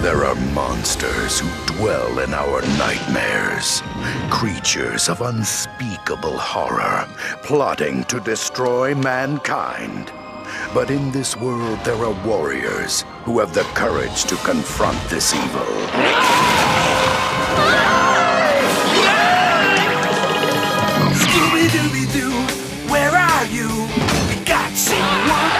There are monsters who dwell in our nightmares, creatures of unspeakable horror, plotting to destroy mankind. But in this world, there are warriors who have the courage to confront this evil. Scooby-Doo, where are you? We got someone.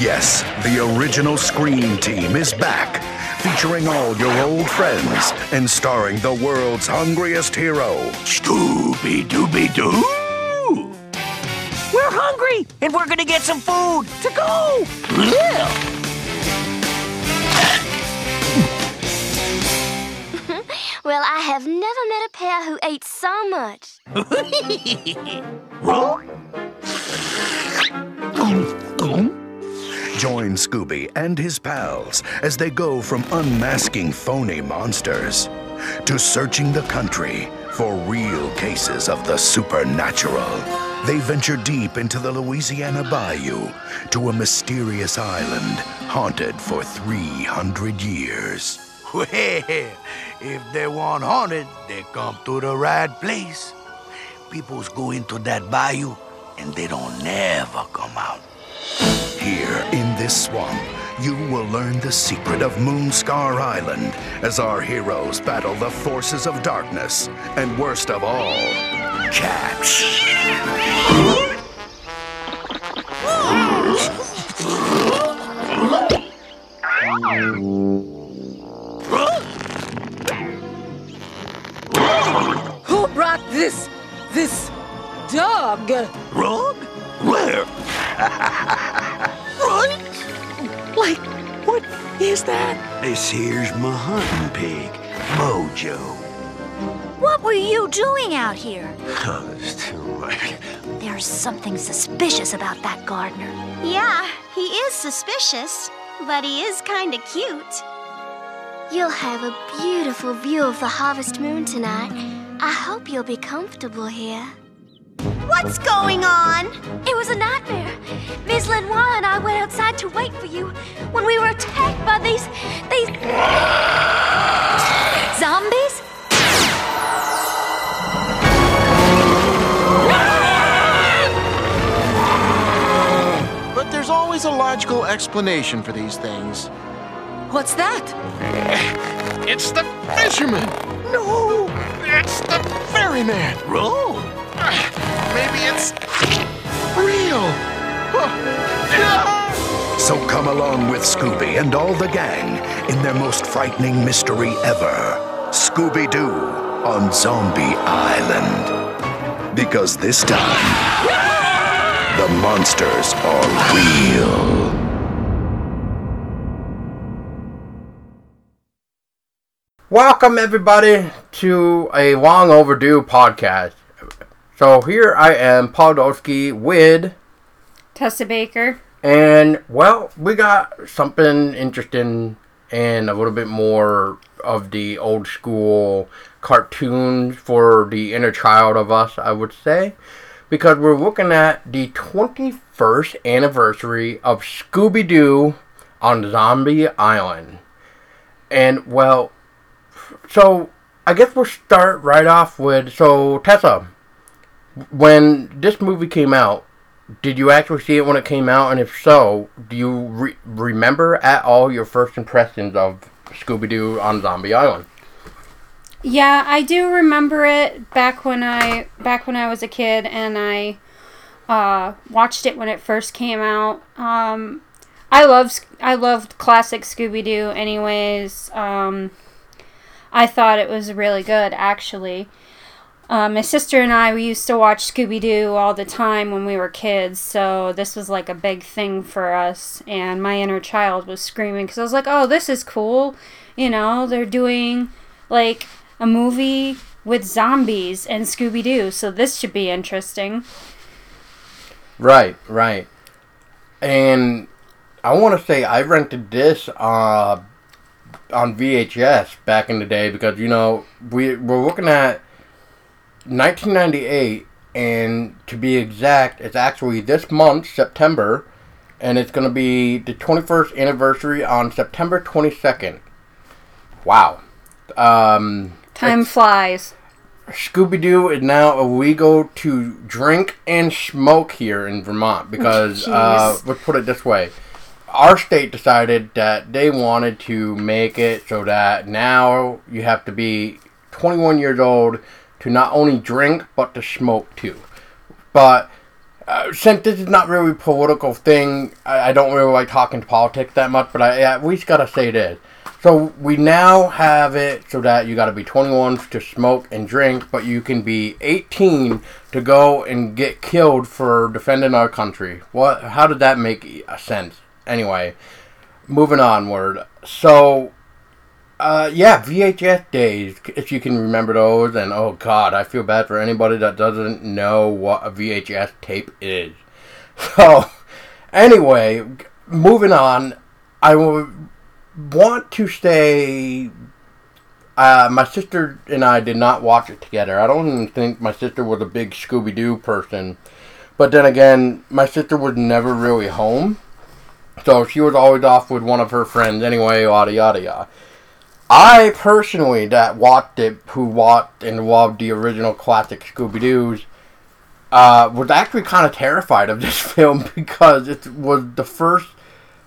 Yes, the original Scream Team is back, featuring all your old friends and starring the world's hungriest hero, Scooby-Dooby-Doo. We're hungry, and we're gonna get some food to go. Yeah. Well, I have never met a pair who ate so much. Join Scooby and his pals as they go from unmasking phony monsters to searching the country for real cases of the supernatural. They venture deep into the Louisiana bayou to a mysterious island haunted for 300 years. Well, if they want haunted, they come to the right place. Peoples go into that bayou and they don't never come out. Here in this swamp, you will learn the secret of Moonscar Island as our heroes battle the forces of darkness and, worst of all, cats. Who brought this dog? Rug? Where? Run! Like, what is that? This here's my hunting pig, Mojo. What were you doing out here? Oh, there's too much. There's something suspicious about that gardener. Yeah, he is suspicious, but he is kind of cute. You'll have a beautiful view of the harvest moon tonight. I hope you'll be comfortable here. What's going on? It was a nightmare. Miss Lenoir and I went outside to wait for you when we were attacked by these zombies. But there's always a logical explanation for these things. What's that? It's the fisherman. No, it's the ferryman. Roll. Maybe it's real. So come along with Scooby and all the gang in their most frightening mystery ever, Scooby-Doo on Zombie Island. Because this time, the monsters are real. Welcome, everybody, to a long overdue podcast. So here I am, Paul Dolsky, with Tessa Baker. And, well, we got something interesting and a little bit more of the old school cartoons for the inner child of us, I would say. Because we're looking at the 21st anniversary of Scooby-Doo on Zombie Island. And, well, so I guess we'll start right off with, so Tessa, when this movie came out, did you actually see it when it came out? And if so, do you remember at all your first impressions of Scooby-Doo on Zombie Island? Yeah, I do remember it back when I was a kid, and I watched it when it first came out. I loved classic Scooby-Doo anyways. I thought it was really good, actually. My sister and I, we used to watch Scooby-Doo all the time when we were kids, so this was like a big thing for us, and my inner child was screaming, because I was like, oh, this is cool, you know, they're doing, like, a movie with zombies and Scooby-Doo, so this should be interesting. Right. And I want to say I rented this, on VHS back in the day, because, you know, we're looking at 1998, And to be exact, it's actually this month, September, and it's going to be the 21st anniversary on September 22nd. Wow. Time flies. Scooby-Doo is now illegal to drink and smoke here in Vermont because, let's put it this way, our state decided that they wanted to make it so that now you have to be 21 years old to not only drink, but to smoke too. But since this is not really a political thing, I don't really like talking politics that much, but I at least gotta say this. So we now have it so that you got to be 21 to smoke and drink, but you can be 18 to go and get killed for defending our country. What? How did that make sense? Anyway, moving onward. So, VHS days, if you can remember those. And, oh, God, I feel bad for anybody that doesn't know what a VHS tape is. So, anyway, moving on, I will... want to say my sister and I did not watch it together. I don't even think my sister was a big Scooby-Doo person. But then again, my sister was never really home. So she was always off with one of her friends anyway, yada, yada, yada. I personally that watched it, who watched and loved the original classic Scooby-Doos, was actually kind of terrified of this film because it was the first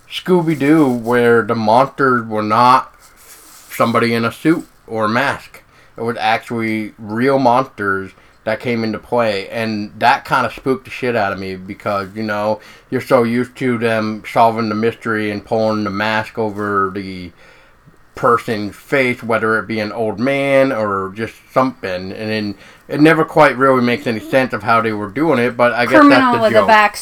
Scooby-Doo where the monsters were not somebody in a suit or a mask. It was actually real monsters that came into play, and that kind of spooked the shit out of me because, you know, you're so used to them solving the mystery and pulling the mask over the person's face, whether it be an old man or just something, and then it never quite really makes any sense of how they were doing it, but I guess that's the joke.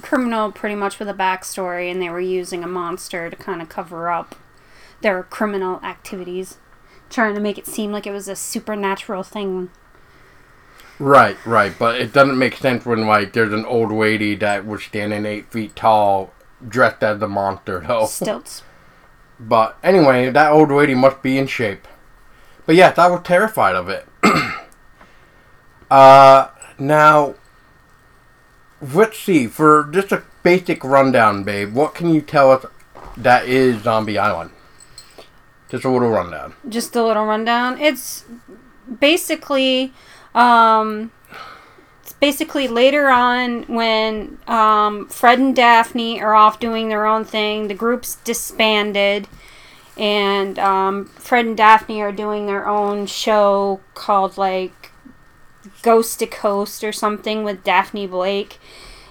Criminal pretty much with a backstory, and they were using a monster to kind of cover up their criminal activities, trying to make it seem like it was a supernatural thing. Right, but it doesn't make sense when, like, there's an old lady that was standing 8 feet tall dressed as a monster, though. Stilts. But anyway, that old lady must be in shape. But yes, I was terrified of it. Now... let's see, for just a basic rundown, babe, what can you tell us that is Zombie Island? Just a little rundown. Just a little rundown. It's basically, later on when Fred and Daphne are off doing their own thing, the group's disbanded, and Fred and Daphne are doing their own show called, like, Ghost to Coast or something with Daphne Blake,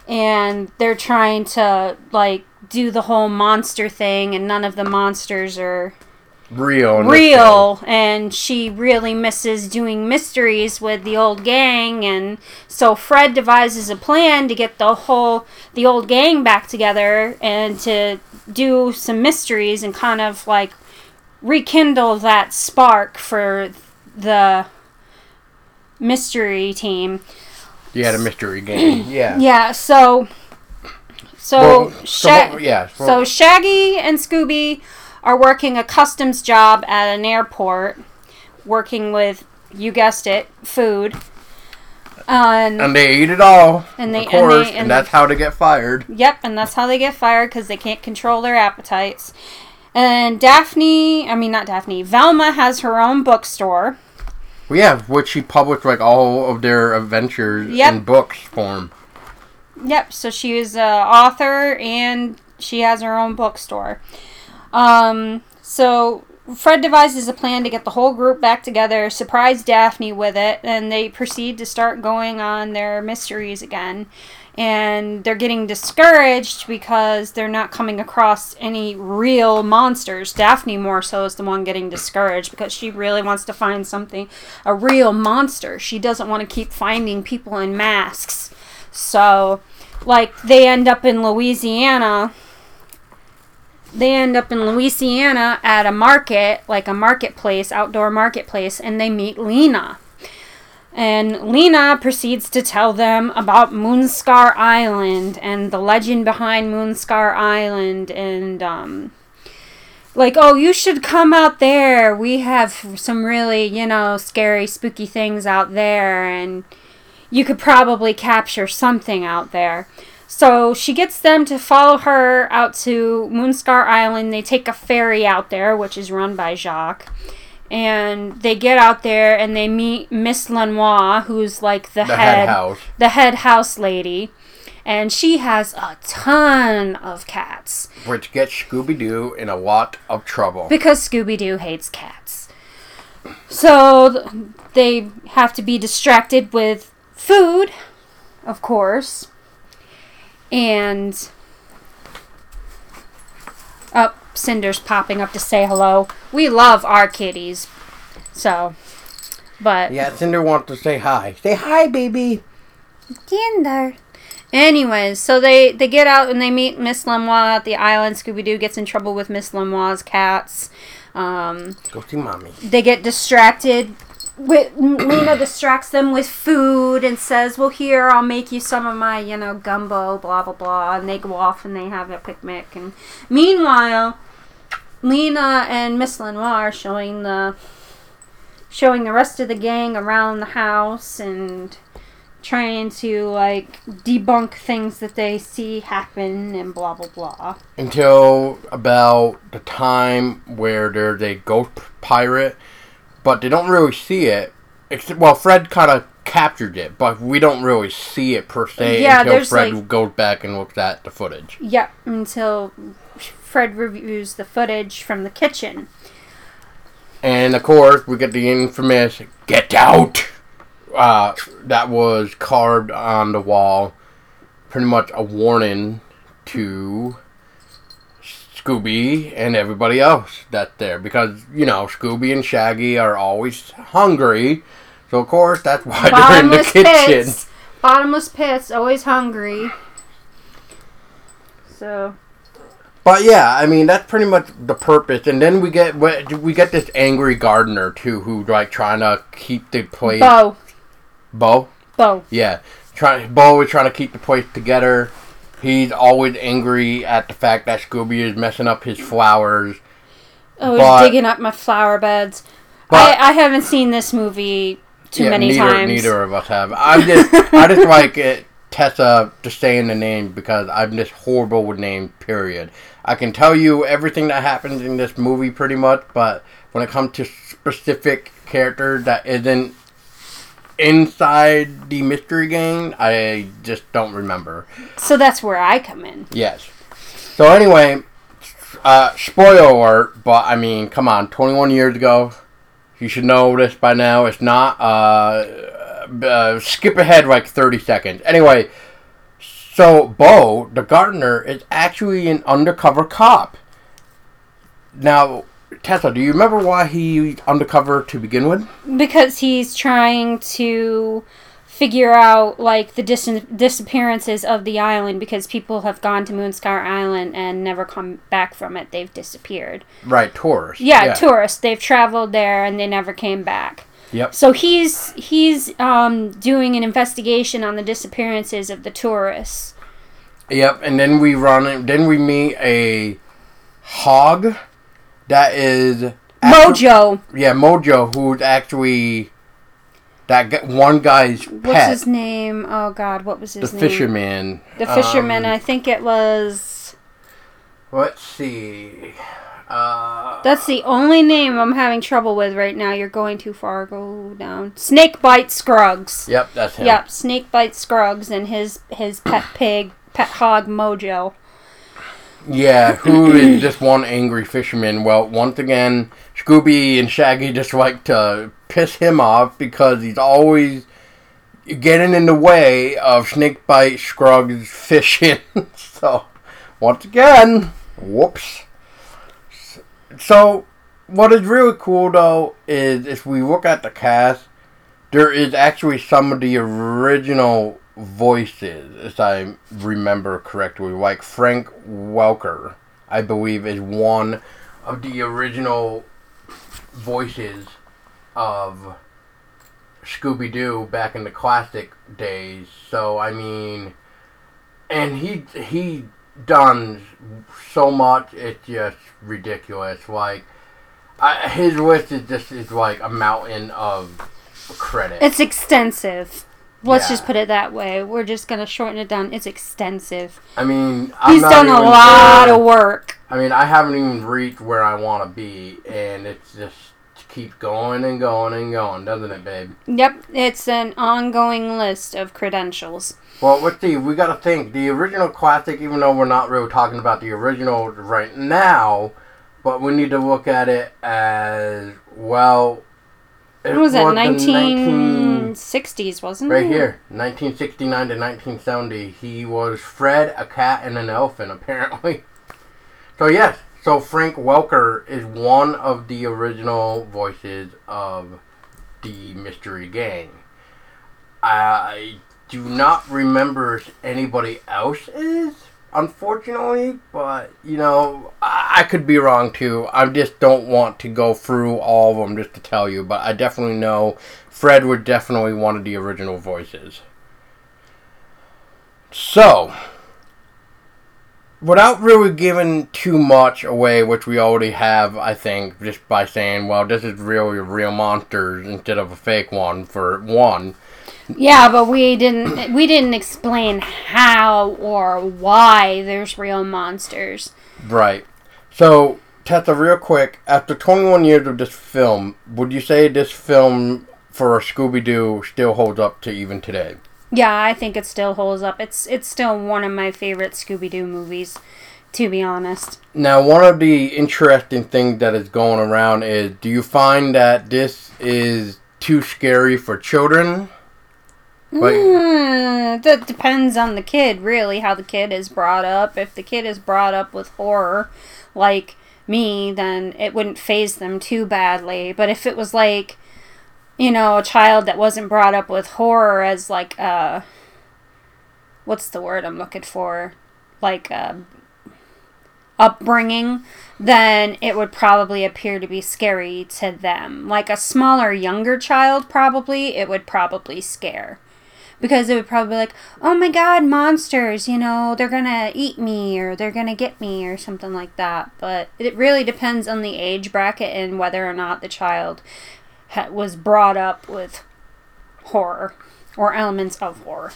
and they're trying to, like, do the whole monster thing, and none of the monsters are real, and she really misses doing mysteries with the old gang, and so Fred devises a plan to get the old gang back together and to do some mysteries and kind of, like, rekindle that spark for the mystery team. Yeah, the mystery game. Yeah. Yeah, so Shaggy and Scooby are working a customs job at an airport, working with, you guessed it, food. And they eat it all. And that's how they get fired. Yep, and that's how they get fired because they can't control their appetites. And Velma has her own bookstore. Yeah, which she published, like, all of their adventures in books form. Yep, so she is an author, and she has her own bookstore. So Fred devises a plan to get the whole group back together, surprise Daphne with it, and they proceed to start going on their mysteries again. And they're getting discouraged because they're not coming across any real monsters. Daphne more so is the one getting discouraged because she really wants to find a real monster. She doesn't want to keep finding people in masks. So, like, they end up in Louisiana. They end up in Louisiana at a market, like a marketplace, outdoor marketplace, and they meet Lena. And Lena proceeds to tell them about Moonscar Island and the legend behind Moonscar Island and, you should come out there. We have some really, you know, scary, spooky things out there. And you could probably capture something out there. So she gets them to follow her out to Moonscar Island. They take a ferry out there, which is run by Jacques. And they get out there and they meet Miss Lenoir, who's like the head house lady. And she has a ton of cats. Which gets Scooby-Doo in a lot of trouble. Because Scooby-Doo hates cats. So they have to be distracted with food, of course. And Cinder's popping up to say hello. We love our kitties. So, but... yeah, Cinder wants to say hi. Say hi, baby. Cinder. Anyways, so they get out and they meet Miss Lenoir at the island. Scooby-Doo gets in trouble with Miss Lenoir's cats. Go see mommy. They get distracted. Lena distracts them with food and says, well, here, I'll make you some of my, gumbo, blah, blah, blah. And they go off and they have a picnic. And meanwhile, Lena and Miss Lenoir are showing the rest of the gang around the house and trying to, debunk things that they see happen and blah, blah, blah. Until about the time where there's a ghost pirate, but they don't really see it. Except, well, Fred kind of captured it, but we don't really see it per se until Fred goes back and looks at the footage. Yep, yeah, until Fred reviews the footage from the kitchen. And, of course, we get the infamous, "Get out!" That was carved on the wall, pretty much a warning to Scooby and everybody else that's there, because Scooby and Shaggy are always hungry, so of course that's why they're in the kitchen. Bottomless pits, always hungry. So, but yeah, I mean that's pretty much the purpose. And then we get this angry gardener too, who's trying to keep the place. Bo. Yeah. Bo is trying to keep the place together. He's always angry at the fact that Scooby is messing up his flowers. Oh, he's digging up my flower beds. I haven't seen this movie too many times. Neither of us have. I just like it, Tessa, just saying the name because I'm just horrible with names, period. I can tell you everything that happens in this movie pretty much, but when it comes to specific characters that isn't inside the mystery game, I just don't remember. So that's where I come in. Yes. So anyway, spoiler alert, but I mean, come on, 21 years ago, you should know this by now. It's not, skip ahead 30 seconds. Anyway, so Bo, the gardener, is actually an undercover cop. Now, Tessa, do you remember why he's undercover to begin with? Because he's trying to figure out, the disappearances of the island, because people have gone to Moonscar Island and never come back from it. They've disappeared. Right, tourists. Yeah, tourists. They've traveled there and they never came back. Yep. So he's doing an investigation on the disappearances of the tourists. Yep, and then we meet a hog. That is... Mojo. Yeah, Mojo, who's actually that one guy's pet. What's his name? Oh, God, what was his name? The fisherman. The fisherman, I think it was... Let's see. That's the only name I'm having trouble with right now. You're going too far. Go down. Snakebite Scruggs. Yep, that's him. Yep, Snakebite Scruggs and his pet hog, Mojo. Yeah, who is just one angry fisherman. Well, once again, Scooby and Shaggy just like to piss him off because he's always getting in the way of Snakebite Scruggs fishing. So, once again, whoops. So, what is really cool, though, is if we look at the cast, there is actually some of the original voices, if I remember correctly, like Frank Welker, I believe, is one of the original voices of Scooby-Doo back in the classic days. So I mean, and he done so much, it's just ridiculous. His list is just a mountain of credit. It's extensive. Let's just put it that way. We're just going to shorten it down. It's extensive. I mean, he's done a lot of work. I mean, I haven't even reached where I want to be, and it's just keep going and going and going, doesn't it, babe? Yep, it's an ongoing list of credentials. Well, let's see. We got to think. The original classic, even though we're not really talking about the original right now, but we need to look at it as, well... It was that, 1960s, wasn't it? Right here, 1969 to 1970. He was Fred, a cat, and an elephant, apparently. So, yes. So, Frank Welker is one of the original voices of the Mystery Gang. I do not remember if anybody else is, unfortunately, but, you know, I could be wrong, too. I just don't want to go through all of them just to tell you, but I definitely know Fred was definitely one of the original voices. So... without really giving too much away, which we already have, I think, just by saying, well, this is really real monsters instead of a fake one, for one. Yeah, but we didn't explain how or why there's real monsters. Right. So, Tessa, real quick, after 21 years of this film, would you say this film for Scooby-Doo still holds up to even today? Yeah, I think it still holds up. It's still one of my favorite Scooby-Doo movies, to be honest. Now, one of the interesting things that is going around is, do you find that this is too scary for children? That depends on the kid, really, how the kid is brought up. If the kid is brought up with horror, like me, then it wouldn't faze them too badly. But if it was like... you know, a child that wasn't brought up with horror as, like, what's the word I'm looking for? Like, upbringing, then it would probably appear to be scary to them. Like, a smaller, younger child, probably, it would probably scare. Because it would probably be like, oh my god, monsters, you know, they're gonna eat me, or they're gonna get me, or something like that. But it really depends on the age bracket and whether or not the child... was brought up with horror or elements of horror.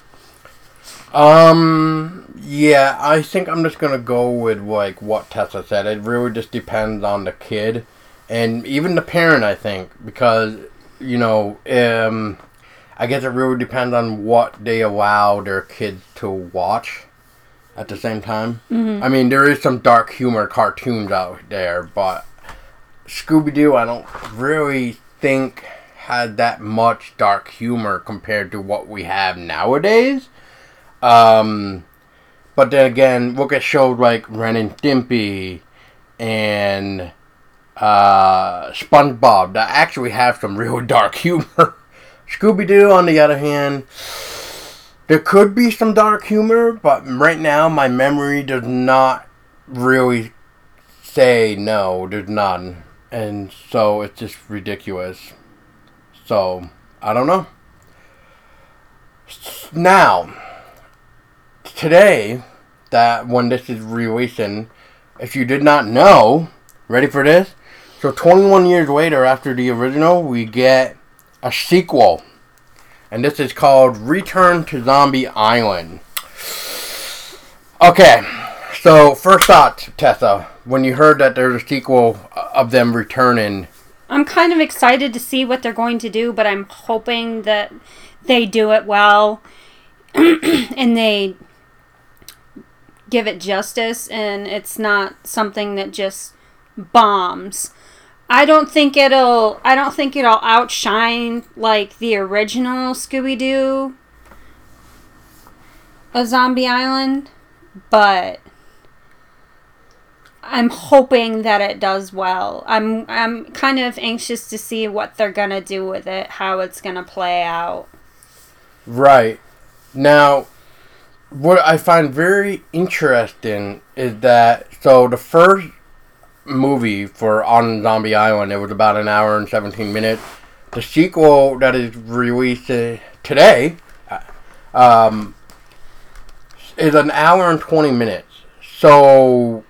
Yeah, I think I'm just gonna go with like what Tessa said. It really just depends on the kid and even the parent, I think, because you know, I guess it really depends on what they allow their kids to watch at the same time. Mm-hmm. I mean, there is some dark humor cartoons out there, but Scooby-Doo, I don't really think had that much dark humor compared to what we have nowadays. But then again, look at shows like Ren and Stimpy and SpongeBob that actually have some real dark humor. Scooby-Doo, on the other hand, there could be some dark humor, but right now my memory does not really say no, there's none. And so, it's just ridiculous. So, I don't know. Now, today, that when this is releasing, if you did not know, ready for this? So, 21 years later after the original, we get a sequel. And this is called Return to Zombie Island. Okay. So, first thought, Tessa, when you heard that there's a sequel of them returning. I'm kind of excited to see what they're going to do, but I'm hoping that they do it well and they give it justice and it's not something that just bombs. I don't think it'll outshine like the original Scooby-Doo on Zombie Island, but I'm hoping that it does well. I'm kind of anxious to see what they're going to do with it, how it's going to play out. Right. Now, what I find very interesting is that, so the first movie for On Zombie Island, it was about an hour and 17 minutes. The sequel that is released today is an hour and 20 minutes. So...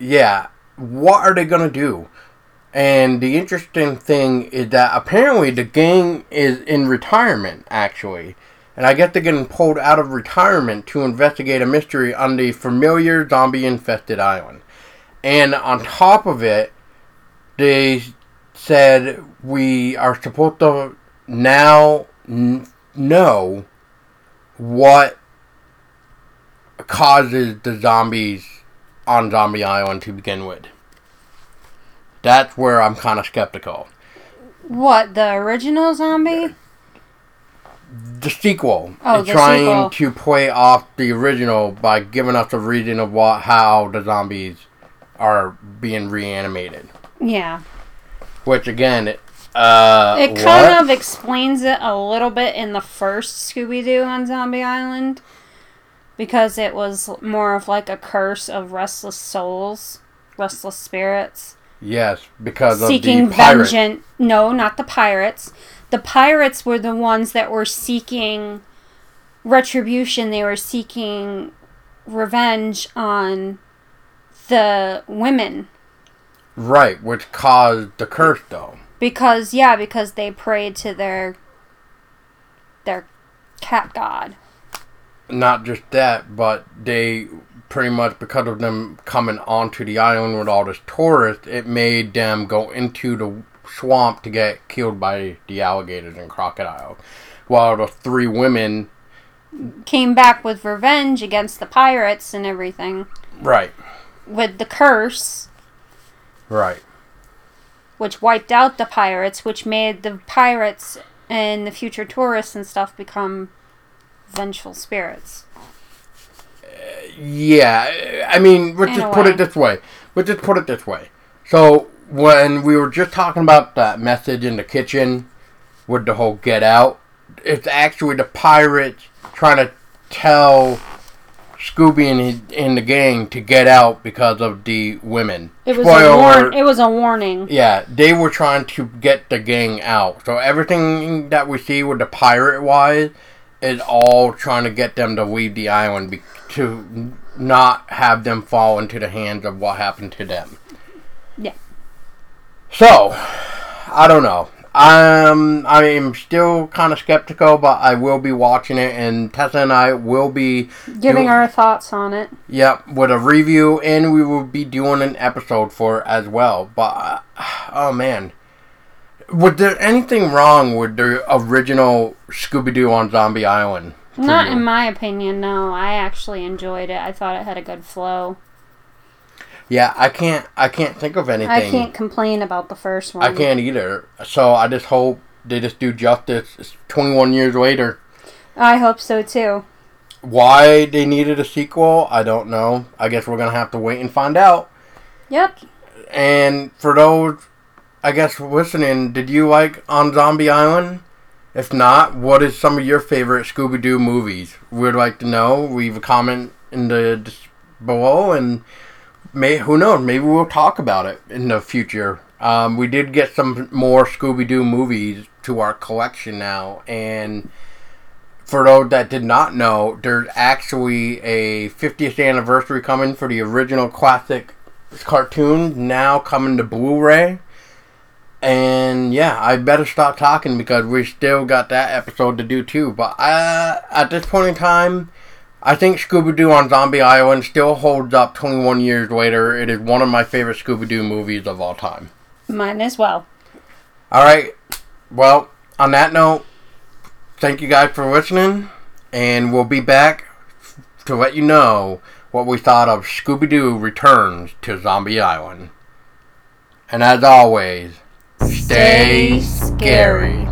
yeah, what are they going to do? And the interesting thing is that apparently the gang is in retirement, actually. And I guess they're getting pulled out of retirement to investigate a mystery on the familiar zombie-infested island. And on top of it, they said we are supposed to now know what causes the zombies on Zombie Island to begin with. That's where I'm kind of skeptical. What, the original zombie? The sequel. Oh, the trying sequel. To play off the original by giving us a reason of what, how the zombies are being reanimated. Yeah. Which, again, it kind of explains it a little bit in the first Scooby-Doo on Zombie Island. Because it was more of like a curse of restless souls, restless spirits. Yes, because of the pirates. Seeking vengeance. No, not the pirates. The pirates were the ones that were seeking retribution. They were seeking revenge on the women. Right, which caused the curse, though. Because they prayed to their cat god. Not just that, but they pretty much, because of them coming onto the island with all this tourists, it made them go into the swamp to get killed by the alligators and crocodiles. While the three women came back with revenge against the pirates and everything. Right. With the curse. Right. Which wiped out the pirates, which made the pirates and the future tourists and stuff become vengeful spirits. Yeah, I mean, let's just put it this way. So, when we were just talking about that message in the kitchen with the whole get out, it's actually the pirates trying to tell Scooby and the gang to get out because of the women. It was a warning. Yeah, they were trying to get the gang out. So, everything that we see with the pirate-wise is all trying to get them to leave the island to not have them fall into the hands of what happened to them. Yeah. So, I don't know. I am still kind of skeptical, but I will be watching it, and Tessa and I will be giving our thoughts on it. Yep, yeah, with a review, and we will be doing an episode for it as well. But, oh man. Was there anything wrong with the original Scooby-Doo on Zombie Island? Not in my opinion, no. I actually enjoyed it. I thought it had a good flow. Yeah, I can't think of anything. I can't complain about the first one. I can't either. So I just hope they just do justice. It's 21 years later. I hope so, too. Why they needed a sequel, I don't know. I guess we're going to have to wait and find out. Yep. And for those, I guess, listening, did you like On Zombie Island? If not, what is some of your favorite Scooby-Doo movies? We'd like to know. Leave a comment in the below, and who knows, maybe we'll talk about it in the future. We did get some more Scooby-Doo movies to our collection now, and for those that did not know, there's actually a 50th anniversary coming for the original classic cartoon, now coming to Blu-ray. And yeah, I better stop talking because we still got that episode to do too. But at this point in time, I think Scooby-Doo on Zombie Island still holds up 21 years later. It is one of my favorite Scooby-Doo movies of all time. Mine as well. Alright, well, on that note, thank you guys for listening. And we'll be back to let you know what we thought of Scooby-Doo Returns to Zombie Island. And as always, stay scary.